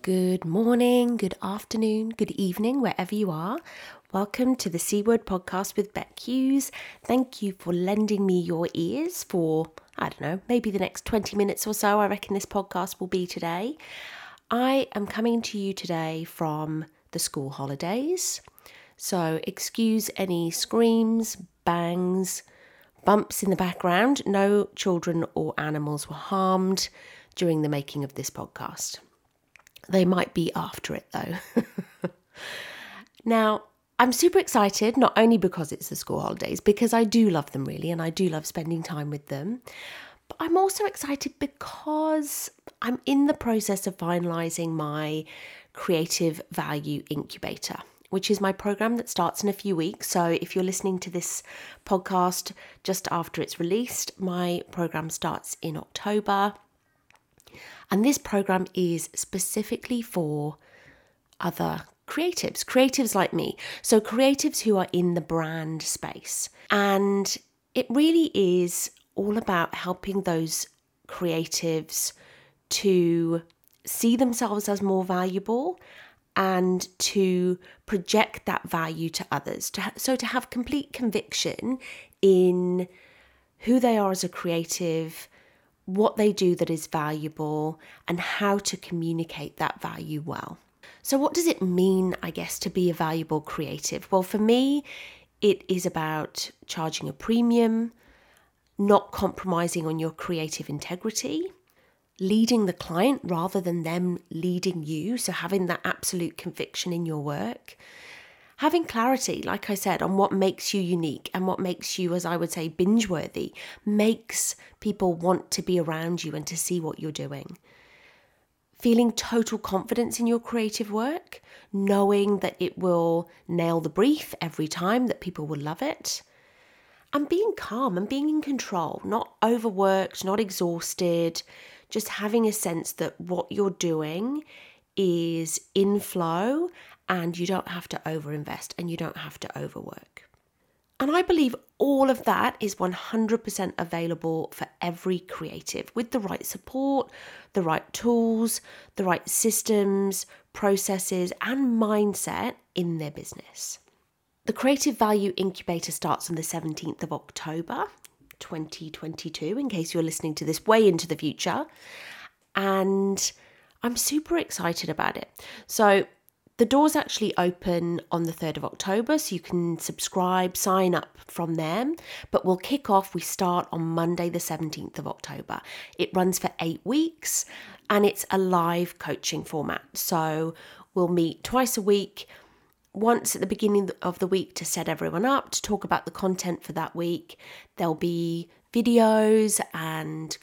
Good morning, good afternoon, good evening, wherever you are. Welcome to the C Word Podcast with Bec Hughes. Thank you for lending me your ears for, I don't know, maybe the next 20 minutes or so I reckon this podcast will be today. I am coming to you today from the school holidays, so excuse any screams, bangs, bumps in the background. No children or animals were harmed during the making of this podcast. They might be after it though. Now, I'm super excited, not only because it's the school holidays, because I do love them really, and I do love spending time with them, but I'm also excited because I'm in the process of finalising my Creative Value Incubator, which is my programme that starts in a few weeks. So if you're listening to this podcast just after it's released, my programme starts in October. And this program is specifically for other creatives like me. So creatives who are in the brand space. And it really is all about helping those creatives to see themselves as more valuable and to project that value to others. So to have complete conviction in who they are as a creative, what they do that is valuable, and how to communicate that value well. So what does it mean, I guess, to be a valuable creative? Well, for me, it is about charging a premium, not compromising on your creative integrity, leading the client rather than them leading you, so having that absolute conviction in your work, having clarity, like I said, on what makes you unique and what makes you, as I would say, binge-worthy, makes people want to be around you and to see what you're doing. Feeling total confidence in your creative work, knowing that it will nail the brief every time, that people will love it. And being calm and being in control, not overworked, not exhausted, just having a sense that what you're doing is in flow and you don't have to overinvest and you don't have to overwork. And I believe all of that is 100% available for every creative with the right support, the right tools, the right systems, processes, and mindset in their business. The Creative Value Incubator starts on the 17th of October, 2022, in case you're listening to this way into the future. And I'm super excited about it. So the doors actually open on the 3rd of October, so you can subscribe, sign up from them, but we'll kick off. We start on Monday, the 17th of October. It runs for 8 weeks and it's a live coaching format. So we'll meet twice a week, once at the beginning of the week to set everyone up, to talk about the content for that week. There'll be videos and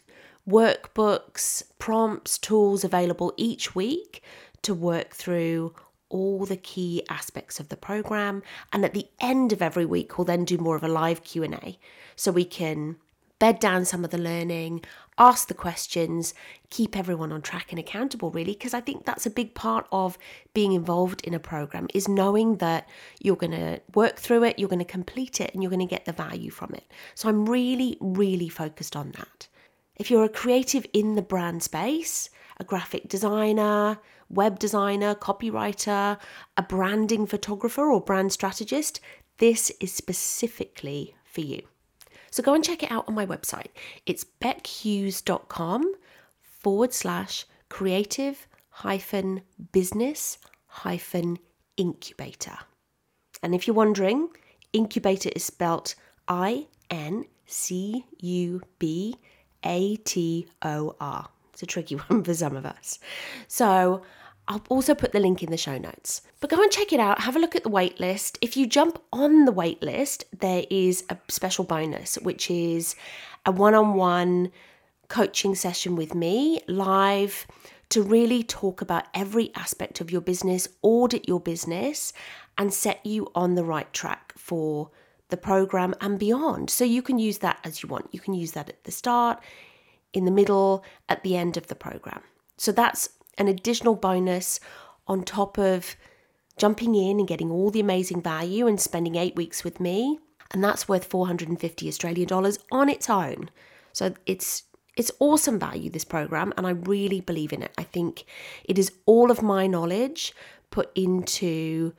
workbooks, prompts, tools available each week to work through all the key aspects of the program. And at the end of every week, we'll then do more of a live Q&A, so we can bed down some of the learning, ask the questions, keep everyone on track and accountable really, because I think that's a big part of being involved in a program, is knowing that you're going to work through it, you're going to complete it, and you're going to get the value from it. So I'm really, really focused on that. If you're a creative in the brand space, a graphic designer, web designer, copywriter, a branding photographer or brand strategist, this is specifically for you. So go and check it out on my website. It's beckhughes.com/creative-business-incubator. And if you're wondering, incubator is spelt INCUBATOR. It's a tricky one for some of us. So I'll also put the link in the show notes. But go and check it out. Have a look at the waitlist. If you jump on the waitlist, there is a special bonus, which is a one-on-one coaching session with me, live, to really talk about every aspect of your business, audit your business, and set you on the right track for the program and beyond. So you can use that as you want. You can use that at the start, in the middle, at the end of the program. So that's an additional bonus on top of jumping in and getting all the amazing value and spending 8 weeks with me. And that's worth $450 Australian on its own. So it's awesome value, this program, and I really believe in it. I think it is all of my knowledge put into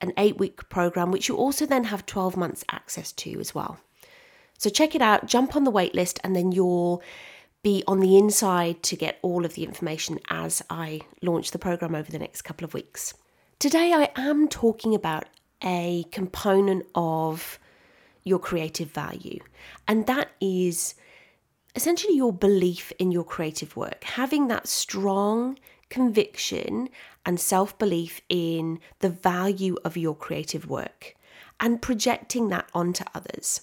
an 8-week program, which you also then have 12 months access to as well. So check it out, jump on the wait list, and then you'll be on the inside to get all of the information as I launch the program over the next couple of weeks. Today I am talking about a component of your creative value, and that is essentially your belief in your creative work, having that strong conviction and self-belief in the value of your creative work and projecting that onto others.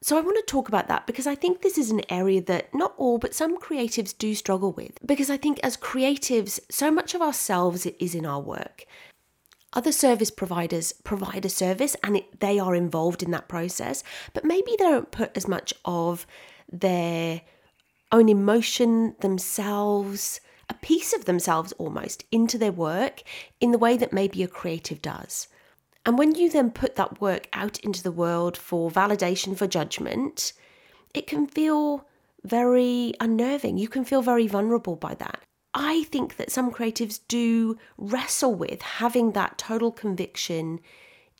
So I want to talk about that because I think this is an area that not all, but some creatives do struggle with, because I think as creatives, so much of ourselves is in our work. Other service providers provide a service and they are involved in that process, but maybe they don't put as much of their own emotion, themselves, a piece of themselves almost, into their work in the way that maybe a creative does. And when you then put that work out into the world for validation, for judgment, it can feel very unnerving. You can feel very vulnerable by that. I think that some creatives do wrestle with having that total conviction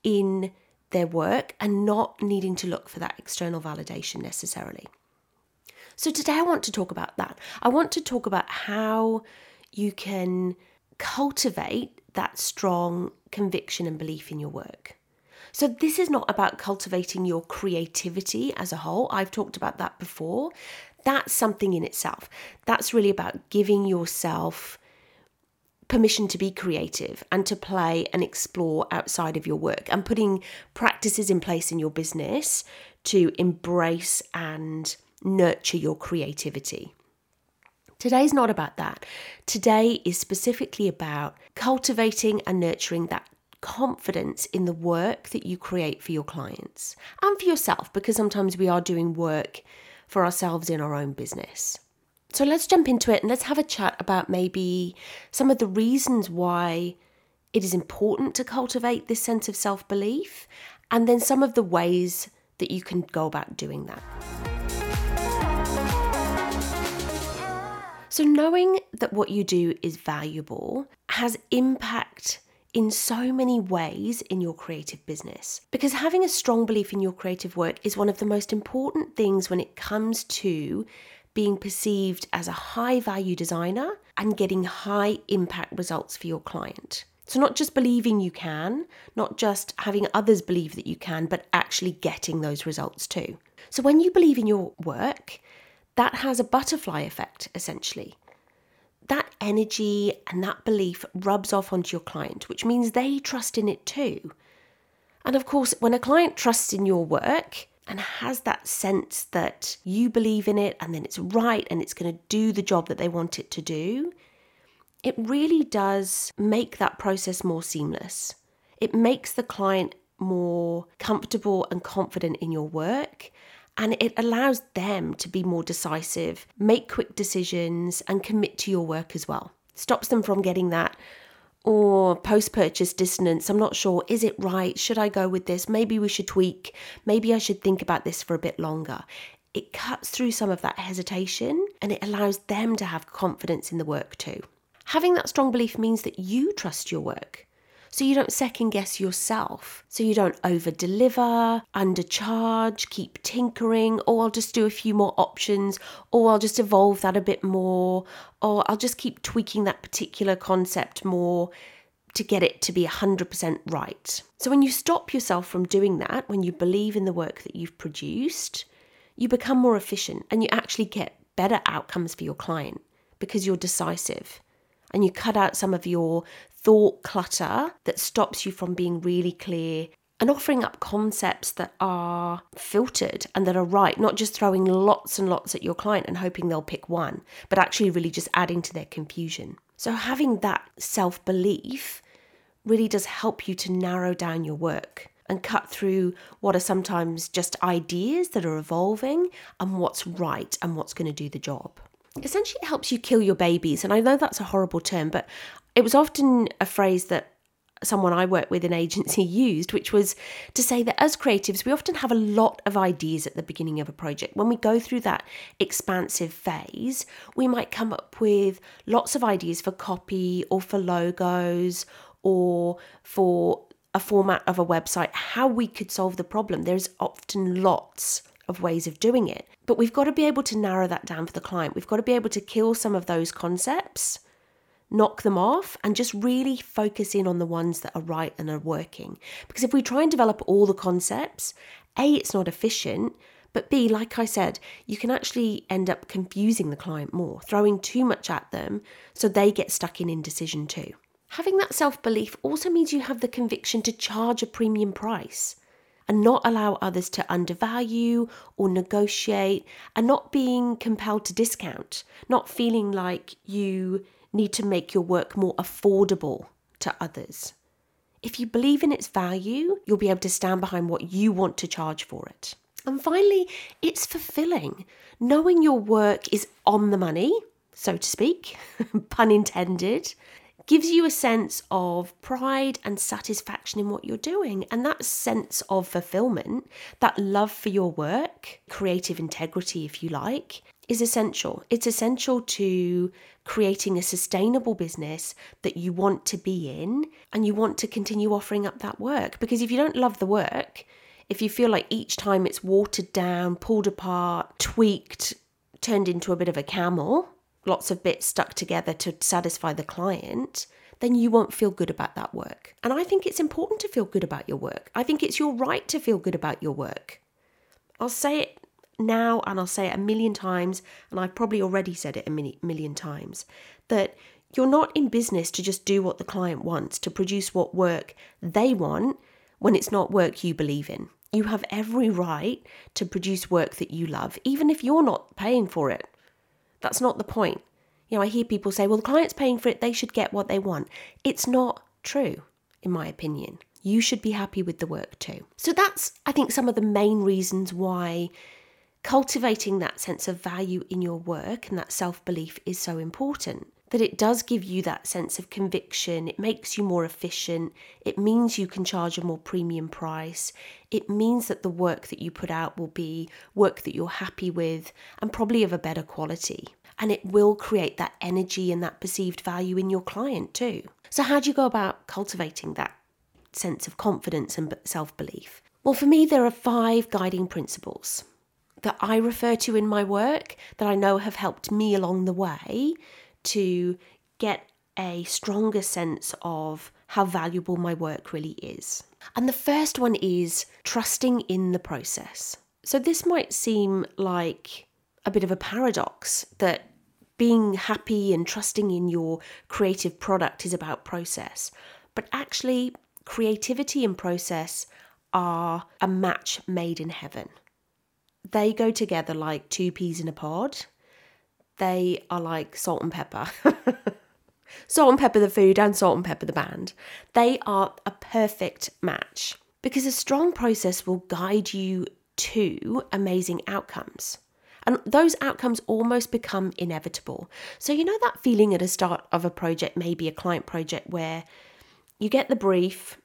in their work and not needing to look for that external validation necessarily. So today I want to talk about that. I want to talk about how you can cultivate that strong conviction and belief in your work. So this is not about cultivating your creativity as a whole. I've talked about that before. That's something in itself. That's really about giving yourself permission to be creative and to play and explore outside of your work, and putting practices in place in your business to embrace and nurture your creativity. Today's not about that. Today is specifically about cultivating and nurturing that confidence in the work that you create for your clients and for yourself, because sometimes we are doing work for ourselves in our own business. So let's jump into it and let's have a chat about maybe some of the reasons why it is important to cultivate this sense of self-belief, and then some of the ways that you can go about doing that. So knowing that what you do is valuable has impact in so many ways in your creative business, because having a strong belief in your creative work is one of the most important things when it comes to being perceived as a high value designer and getting high impact results for your client. So not just believing you can, not just having others believe that you can, but actually getting those results too. So when you believe in your work, that has a butterfly effect essentially. That energy and that belief rubs off onto your client, which means they trust in it too. And of course, when a client trusts in your work and has that sense that you believe in it and then it's right and it's going to do the job that they want it to do, it really does make that process more seamless. It makes the client more comfortable and confident in your work. And it allows them to be more decisive, make quick decisions, and commit to your work as well. Stops them from getting that or post-purchase dissonance. I'm not sure, is it right? Should I go with this? Maybe we should tweak. Maybe I should think about this for a bit longer. It cuts through some of that hesitation and it allows them to have confidence in the work too. Having that strong belief means that you trust your work. So you don't second guess yourself. So you don't over deliver, undercharge, keep tinkering, or I'll just do a few more options, or I'll just evolve that a bit more, or I'll just keep tweaking that particular concept more to get it to be 100% right. So when you stop yourself from doing that, when you believe in the work that you've produced, you become more efficient and you actually get better outcomes for your client because you're decisive. And you cut out some of your thought clutter that stops you from being really clear and offering up concepts that are filtered and that are right, not just throwing lots and lots at your client and hoping they'll pick one, but actually really just adding to their confusion. So having that self-belief really does help you to narrow down your work and cut through what are sometimes just ideas that are evolving and what's right and what's going to do the job. Essentially, it helps you kill your babies. And I know that's a horrible term, but it was often a phrase that someone I work with in agency used, which was to say that as creatives, we often have a lot of ideas at the beginning of a project. When we go through that expansive phase, we might come up with lots of ideas for copy or for logos or for a format of a website, how we could solve the problem. There's often lots of ways of doing it, but we've got to be able to narrow that down for the client. We've got to be able to kill some of those concepts, knock them off, and just really focus in on the ones that are right and are working. Because if we try and develop all the concepts, A, it's not efficient, but B, like I said, you can actually end up confusing the client more, throwing too much at them so they get stuck in indecision too. Having that self-belief also means you have the conviction to charge a premium price and not allow others to undervalue or negotiate, and not being compelled to discount, not feeling like you need to make your work more affordable to others. If you believe in its value, you'll be able to stand behind what you want to charge for it. And finally, it's fulfilling. Knowing your work is on the money, so to speak, pun intended, gives you a sense of pride and satisfaction in what you're doing. And that sense of fulfillment, that love for your work, creative integrity, if you like, is essential. It's essential to creating a sustainable business that you want to be in, and you want to continue offering up that work. Because if you don't love the work, if you feel like each time it's watered down, pulled apart, tweaked, turned into a bit of a camel, lots of bits stuck together to satisfy the client, then you won't feel good about that work. And I think it's important to feel good about your work. I think it's your right to feel good about your work. I'll say it now, and I'll say it a million times, and I've probably already said it a million times, that you're not in business to just do what the client wants, to produce what work they want when it's not work you believe in. You have every right to produce work that you love, even if you're not paying for it. That's not the point. You know, I hear people say, well, the client's paying for it, they should get what they want. It's not true, in my opinion. You should be happy with the work too. So that's, I think, some of the main reasons why cultivating that sense of value in your work and that self-belief is so important. That it does give you that sense of conviction. It makes you more efficient. It means you can charge a more premium price. It means that the work that you put out will be work that you're happy with and probably of a better quality. And it will create that energy and that perceived value in your client too. So how do you go about cultivating that sense of confidence and self-belief? Well, for me, there are 5 guiding principles that I refer to in my work that I know have helped me along the way to get a stronger sense of how valuable my work really is. And the first one is trusting in the process. So this might seem like a bit of a paradox, that being happy and trusting in your creative product is about process. But actually, creativity and process are a match made in heaven. They go together like two peas in a pod. They are like salt and pepper. Salt and Pepper the food and Salt and Pepper the band. They are a perfect match, because a strong process will guide you to amazing outcomes. And those outcomes almost become inevitable. So you know that feeling at the start of a project, maybe a client project, where you get the brief,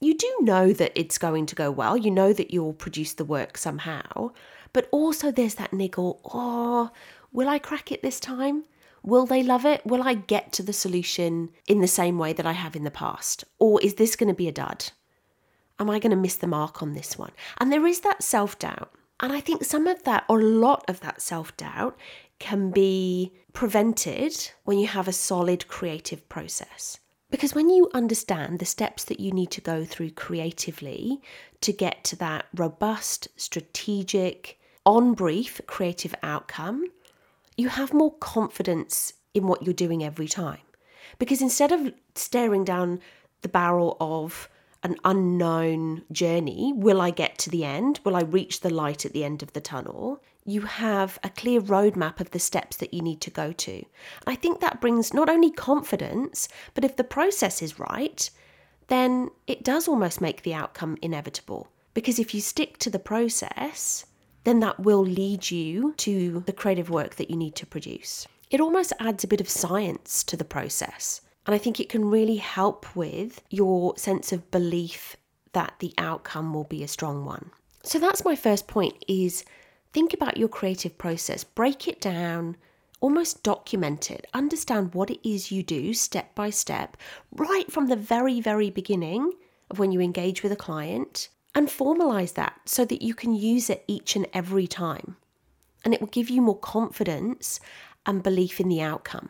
you do know that it's going to go well, you know that you'll produce the work somehow, but also there's that niggle, will I crack it this time? Will they love it? Will I get to the solution in the same way that I have in the past? Or is this going to be a dud? Am I going to miss the mark on this one? And there is that self-doubt. And I think some of that, or a lot of that self-doubt, can be prevented when you have a solid creative process. Because when you understand the steps that you need to go through creatively to get to that robust, strategic, on-brief creative outcome, you have more confidence in what you're doing every time. Because instead of staring down the barrel of an unknown journey. Will I get to the end? Will I reach the light at the end of the tunnel? You have a clear roadmap of the steps that you need to go to. I think that brings not only confidence, but if the process is right, then it does almost make the outcome inevitable. Because if you stick to the process, then that will lead you to the creative work that you need to produce. It almost adds a bit of science to the process. And I think it can really help with your sense of belief that the outcome will be a strong one. So that's my first point, is think about your creative process, break it down, almost document it, understand what it is you do step by step, right from the very, very beginning of when you engage with a client, and formalize that so that you can use it each and every time. And it will give you more confidence and belief in the outcome.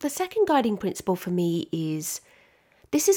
The second guiding principle for me is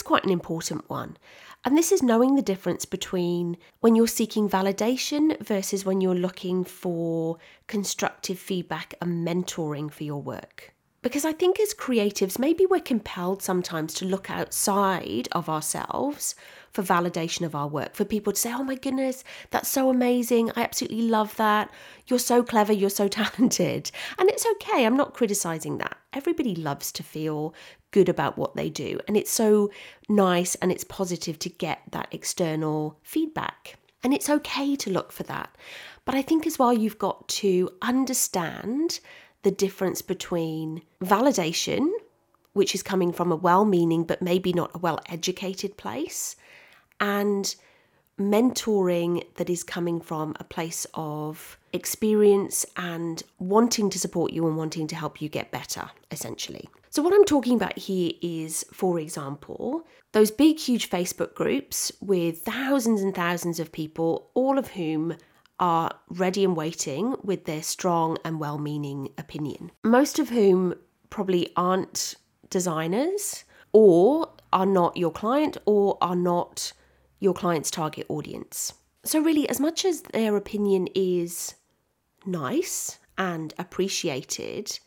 quite an important one. And this is knowing the difference between when you're seeking validation versus when you're looking for constructive feedback and mentoring for your work. Because I think as creatives, maybe we're compelled sometimes to look outside of ourselves for validation of our work, for people to say, oh my goodness, that's so amazing. I absolutely love that. You're so clever. You're so talented. And it's okay. I'm not criticizing that. Everybody loves to feel good about what they do. And it's so nice and it's positive to get that external feedback. And it's okay to look for that. But I think as well, you've got to understand the difference between validation, which is coming from a well-meaning but maybe not a well-educated place, and mentoring that is coming from a place of experience and wanting to support you and wanting to help you get better, essentially. So what I'm talking about here is, for example, those big, huge Facebook groups with thousands and thousands of people, all of whom are ready and waiting with their strong and well-meaning opinion, most of whom probably aren't designers or are not your client or are not your client's target audience. So really, as much as their opinion is nice and appreciated,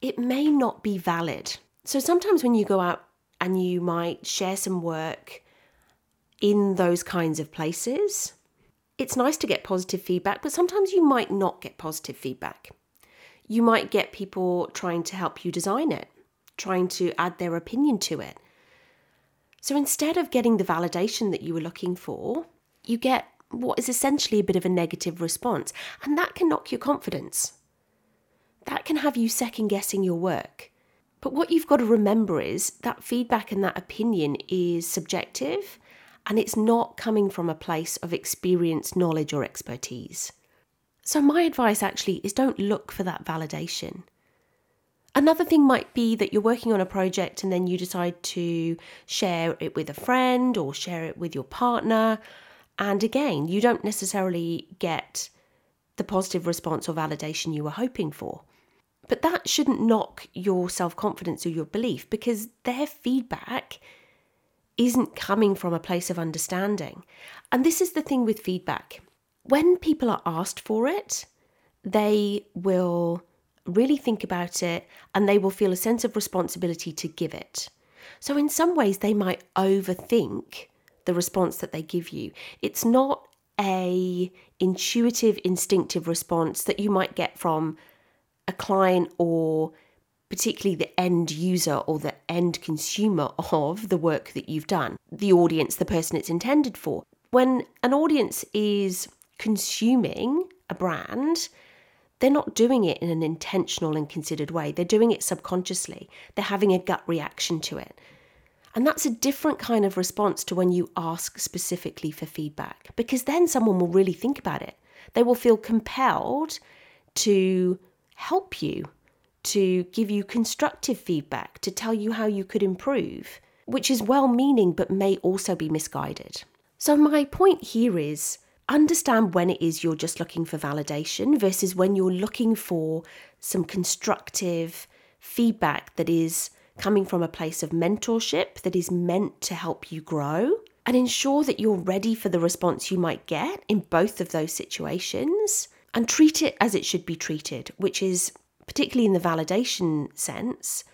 it may not be valid. So sometimes when you go out and you might share some work in those kinds of places, it's nice to get positive feedback, but sometimes you might not get positive feedback. You might get people trying to help you design it, trying to add their opinion to it. So instead of getting the validation that you were looking for, you get what is essentially a bit of a negative response, and that can knock your confidence. That can have you second guessing your work. But what you've got to remember is that feedback and that opinion is subjective, and it's not coming from a place of experience, knowledge, or expertise. So my advice actually is don't look for that validation. Another thing might be that you're working on a project and then you decide to share it with a friend or share it with your partner. And again, you don't necessarily get the positive response or validation you were hoping for. But that shouldn't knock your self-confidence or your belief, because their feedback isn't coming from a place of understanding. And this is the thing with feedback. When people are asked for it, they will really think about it and they will feel a sense of responsibility to give it. So in some ways, they might overthink the response that they give you. It's not a intuitive, instinctive response that you might get from a client or particularly the end user or the end consumer of the work that you've done, the audience, the person it's intended for. When an audience is consuming a brand, they're not doing it in an intentional and considered way. They're doing it subconsciously. They're having a gut reaction to it. And that's a different kind of response to when you ask specifically for feedback, because then someone will really think about it. They will feel compelled to help you, to give you constructive feedback, to tell you how you could improve, which is well-meaning but may also be misguided. So my point here is, understand when it is you're just looking for validation versus when you're looking for some constructive feedback that is coming from a place of mentorship that is meant to help you grow, and ensure that you're ready for the response you might get in both of those situations, and treat it as it should be treated, which is, particularly in the validation sense,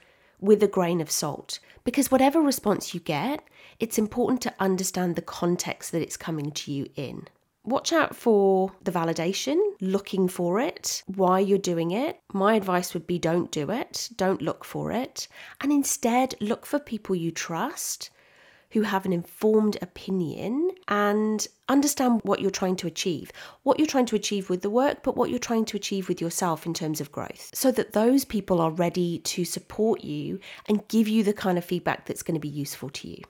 with a grain of salt, because whatever response you get, it's important to understand the context that it's coming to you in. Watch out for the validation, looking for it, why you're doing it. My advice would be don't do it, don't look for it, and instead look for people you trust who have an informed opinion and understand what you're trying to achieve. What you're trying to achieve with the work, but what you're trying to achieve with yourself in terms of growth, so that those people are ready to support you and give you the kind of feedback that's going to be useful to you.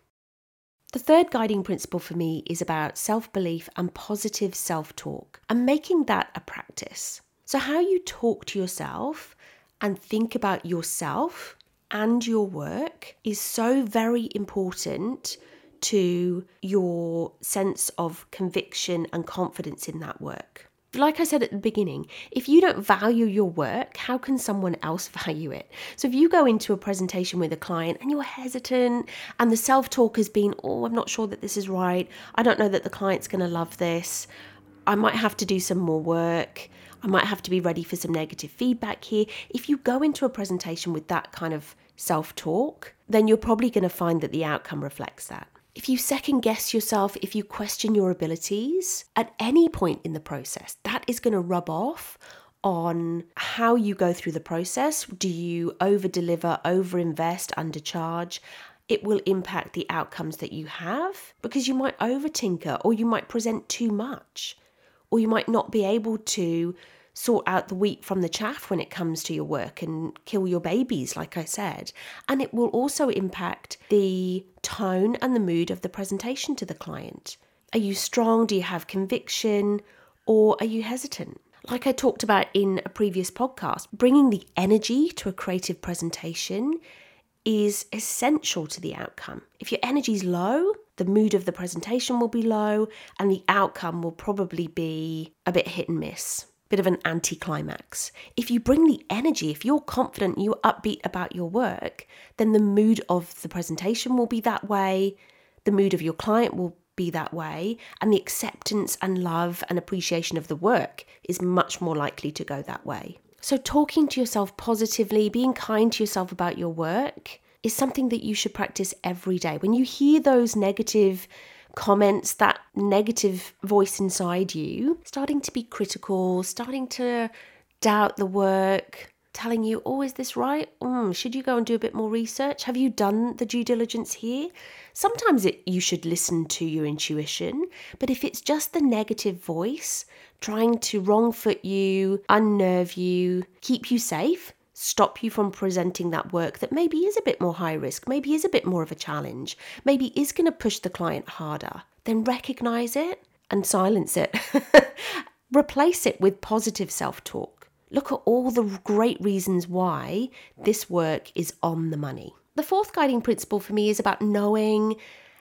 The third guiding principle for me is about self-belief and positive self-talk and making that a practice. So how you talk to yourself and think about yourself and your work is so very important to your sense of conviction and confidence in that work. Like I said at the beginning, if you don't value your work, how can someone else value it? So if you go into a presentation with a client and you're hesitant and the self-talk has been, oh, I'm not sure that this is right. I don't know that the client's going to love this. I might have to do some more work. I might have to be ready for some negative feedback here. If you go into a presentation with that kind of self-talk, then you're probably going to find that the outcome reflects that. If you second guess yourself, if you question your abilities at any point in the process, that is going to rub off on how you go through the process. Do you over-deliver, over-invest, undercharge? It will impact the outcomes that you have because you might over-tinker, or you might present too much, or you might not be able to sort out the wheat from the chaff when it comes to your work and kill your babies, like I said. And it will also impact the tone and the mood of the presentation to the client. Are you strong? Do you have conviction? Or are you hesitant? Like I talked about in a previous podcast, bringing the energy to a creative presentation is essential to the outcome. If your energy's low, the mood of the presentation will be low and the outcome will probably be a bit hit and miss. Bit of an anticlimax. If you bring the energy, if you're confident, you're upbeat about your work, then the mood of the presentation will be that way, the mood of your client will be that way, and the acceptance and love and appreciation of the work is much more likely to go that way. So talking to yourself positively, being kind to yourself about your work is something that you should practice every day. When you hear those negative comments, that negative voice inside you, starting to be critical, starting to doubt the work, telling you, oh, is this right? Should you go and do a bit more research? Have you done the due diligence here? Sometimes you should listen to your intuition, but if it's just the negative voice trying to wrong foot you, unnerve you, keep you safe, stop you from presenting that work that maybe is a bit more high risk, maybe is a bit more of a challenge, maybe is going to push the client harder, then recognize it and silence it. Replace it with positive self-talk. Look at all the great reasons why this work is on the money. The fourth guiding principle for me is about knowing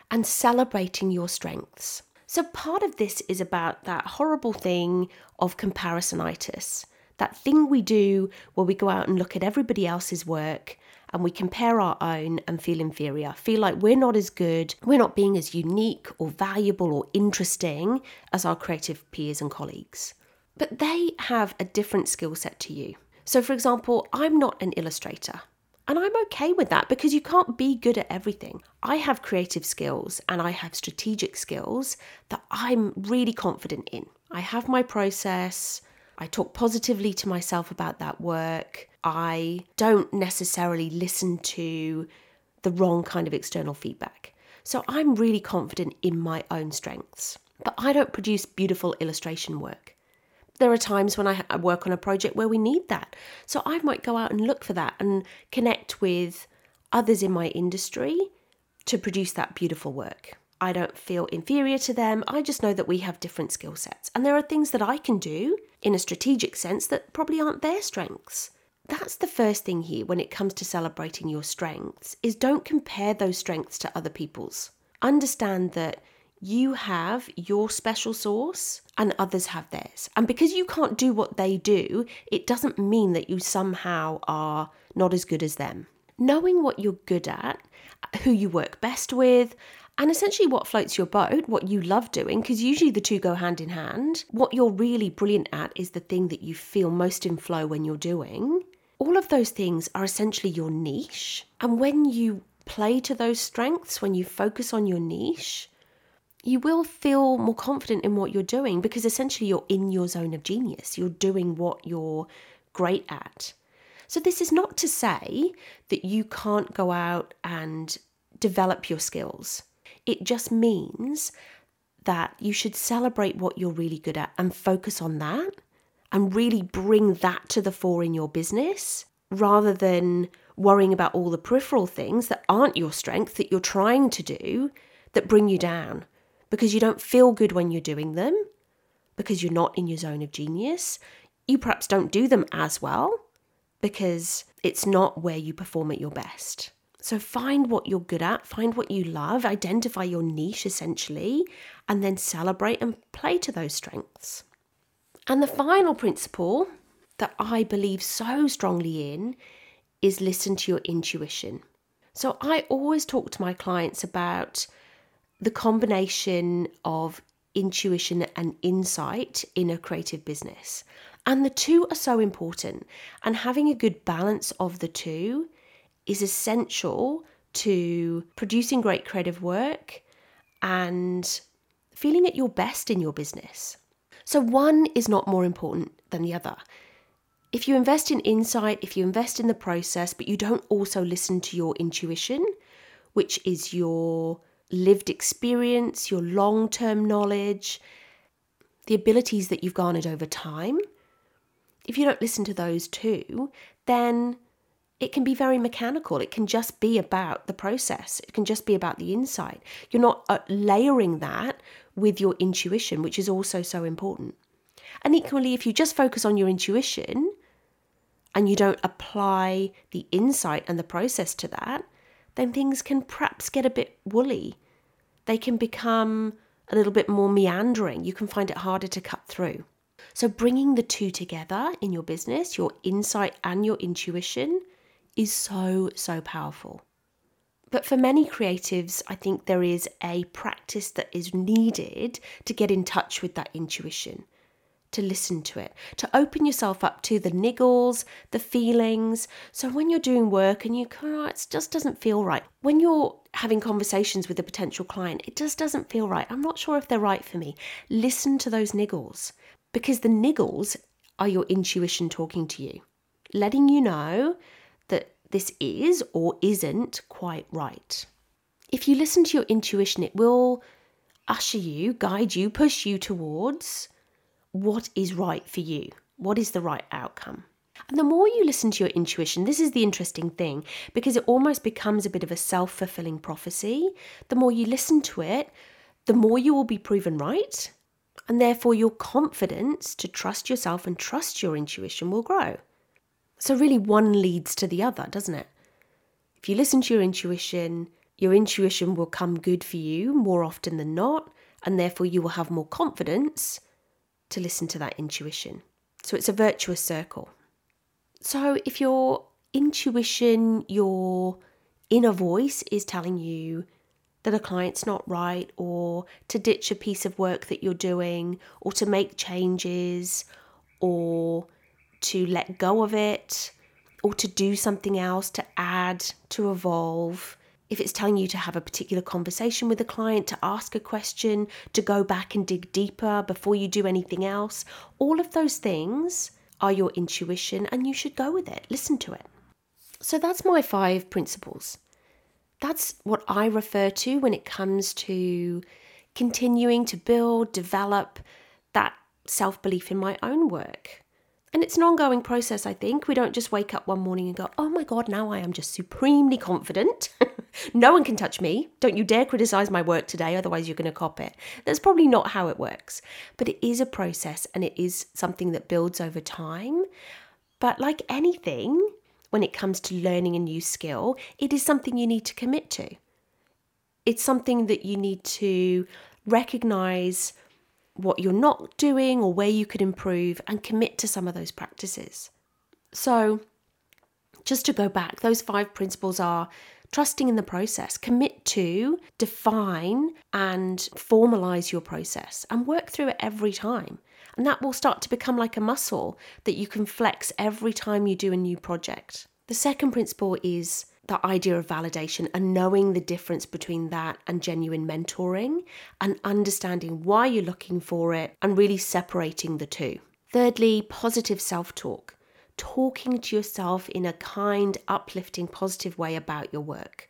and celebrating your strengths. So part of this is about that horrible thing of comparisonitis. That thing we do where we go out and look at everybody else's work and we compare our own and feel inferior, feel like we're not as good, we're not being as unique or valuable or interesting as our creative peers and colleagues. But they have a different skill set to you. So for example, I'm not an illustrator. And I'm okay with that because you can't be good at everything. I have creative skills and I have strategic skills that I'm really confident in. I have my process. I talk positively to myself about that work. I don't necessarily listen to the wrong kind of external feedback. So I'm really confident in my own strengths, but I don't produce beautiful illustration work. There are times when I work on a project where we need that. So I might go out and look for that and connect with others in my industry to produce that beautiful work. I don't feel inferior to them. I just know that we have different skill sets. And there are things that I can do in a strategic sense that probably aren't their strengths. That's the first thing here when it comes to celebrating your strengths, is don't compare those strengths to other people's. Understand that you have your special sauce and others have theirs. And because you can't do what they do, it doesn't mean that you somehow are not as good as them. Knowing what you're good at, who you work best with, and essentially what floats your boat, what you love doing, because usually the two go hand in hand. What you're really brilliant at is the thing that you feel most in flow when you're doing. All of those things are essentially your niche. And when you play to those strengths, when you focus on your niche, you will feel more confident in what you're doing, because essentially you're in your zone of genius. You're doing what you're great at. So this is not to say that you can't go out and develop your skills. It just means that you should celebrate what you're really good at and focus on that and really bring that to the fore in your business, rather than worrying about all the peripheral things that aren't your strength, that you're trying to do, that bring you down, because you don't feel good when you're doing them, because you're not in your zone of genius. You perhaps don't do them as well, because it's not where you perform at your best. So find what you're good at, find what you love, identify your niche essentially, and then celebrate and play to those strengths. And the final principle that I believe so strongly in is listen to your intuition. So I always talk to my clients about the combination of intuition and insight in a creative business. And the two are so important. And having a good balance of the two is essential to producing great creative work and feeling at your best in your business. So one is not more important than the other. If you invest in insight, if you invest in the process, but you don't also listen to your intuition, which is your lived experience, your long-term knowledge, the abilities that you've garnered over time, if you don't listen to those two, then it can be very mechanical. It can just be about the process. It can just be about the insight. You're not layering that with your intuition, which is also so important. And equally, if you just focus on your intuition and you don't apply the insight and the process to that, then things can perhaps get a bit woolly. They can become a little bit more meandering. You can find it harder to cut through. So bringing the two together in your business, your insight and your intuition, is so, so powerful. But for many creatives, I think there is a practice that is needed to get in touch with that intuition, to listen to it, to open yourself up to the niggles, the feelings. So when you're doing work and you go, it just doesn't feel right. When you're having conversations with a potential client, it just doesn't feel right. I'm not sure if they're right for me. Listen to those niggles, because the niggles are your intuition talking to you, letting you know that this is or isn't quite right. If you listen to your intuition, it will usher you, guide you, push you towards what is right for you. What is the right outcome? And the more you listen to your intuition, this is the interesting thing, because it almost becomes a bit of a self-fulfilling prophecy. The more you listen to it, the more you will be proven right. And therefore your confidence to trust yourself and trust your intuition will grow. So really one leads to the other, doesn't it? If you listen to your intuition will come good for you more often than not, and therefore you will have more confidence to listen to that intuition. So it's a virtuous circle. So if your intuition, your inner voice is telling you that a client's not right, or to ditch a piece of work that you're doing, or to make changes, or to let go of it, or to do something else, to add, to evolve. If it's telling you to have a particular conversation with a client, to ask a question, to go back and dig deeper before you do anything else, all of those things are your intuition, and you should go with it, listen to it. So that's my 5 principles. That's what I refer to when it comes to continuing to build, develop that self-belief in my own work. And it's an ongoing process, I think. We don't just wake up one morning and go, oh my God, now I am just supremely confident. No one can touch me. Don't you dare criticize my work today, otherwise you're going to cop it. That's probably not how it works. But it is a process, and it is something that builds over time. But like anything, when it comes to learning a new skill, it is something you need to commit to. It's something that you need to recognize what you're not doing or where you could improve, and commit to some of those practices. So just to go back, those 5 principles are trusting in the process, commit to, define and formalize your process, and work through it every time. And that will start to become like a muscle that you can flex every time you do a new project. The second principle is the idea of validation and knowing the difference between that and genuine mentoring and understanding why you're looking for it and really separating the two. Thirdly, positive self-talk. Talking to yourself in a kind, uplifting, positive way about your work.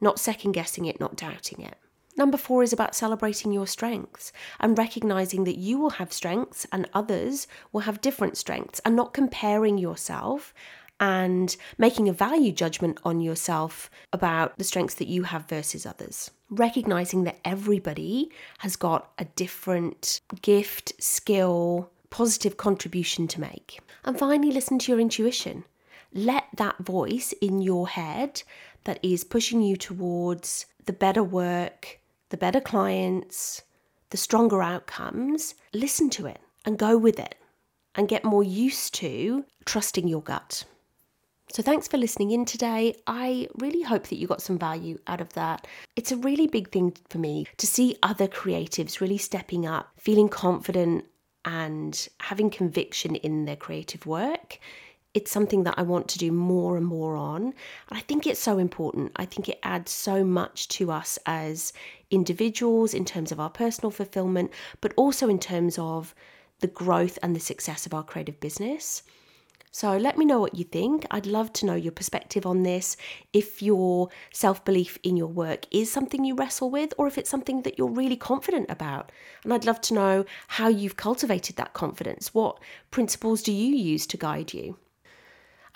Not second-guessing it, not doubting it. Number 4 is about celebrating your strengths and recognizing that you will have strengths and others will have different strengths, and not comparing yourself and making a value judgment on yourself about the strengths that you have versus others. Recognizing that everybody has got a different gift, skill, positive contribution to make. And finally, listen to your intuition. Let that voice in your head that is pushing you towards the better work, the better clients, the stronger outcomes, listen to it and go with it and get more used to trusting your gut. So thanks for listening in today. I really hope that you got some value out of that. It's a really big thing for me to see other creatives really stepping up, feeling confident and having conviction in their creative work. It's something that I want to do more and more on. And I think it's so important. I think it adds so much to us as individuals in terms of our personal fulfillment, but also in terms of the growth and the success of our creative business. So let me know what you think. I'd love to know your perspective on this. If your self-belief in your work is something you wrestle with, or if it's something that you're really confident about. And I'd love to know how you've cultivated that confidence. What principles do you use to guide you?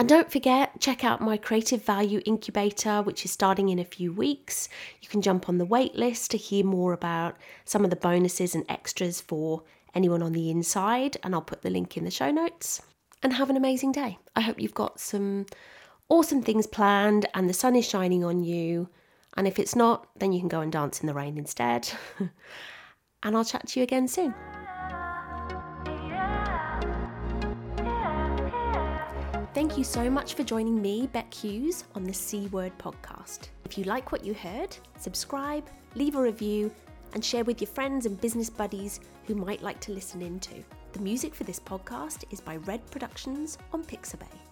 And don't forget, check out my Creative Value Incubator, which is starting in a few weeks. You can jump on the wait list to hear more about some of the bonuses and extras for anyone on the inside. And I'll put the link in the show notes. And have an amazing day. I hope you've got some awesome things planned and the sun is shining on you. And if it's not, then you can go and dance in the rain instead. And I'll chat to you again soon. Thank you so much for joining me, Bec Hughes, on the C Word podcast. If you like what you heard, subscribe, leave a review, and share with your friends and business buddies who might like to listen in too. The music for this podcast is by Red Productions on Pixabay.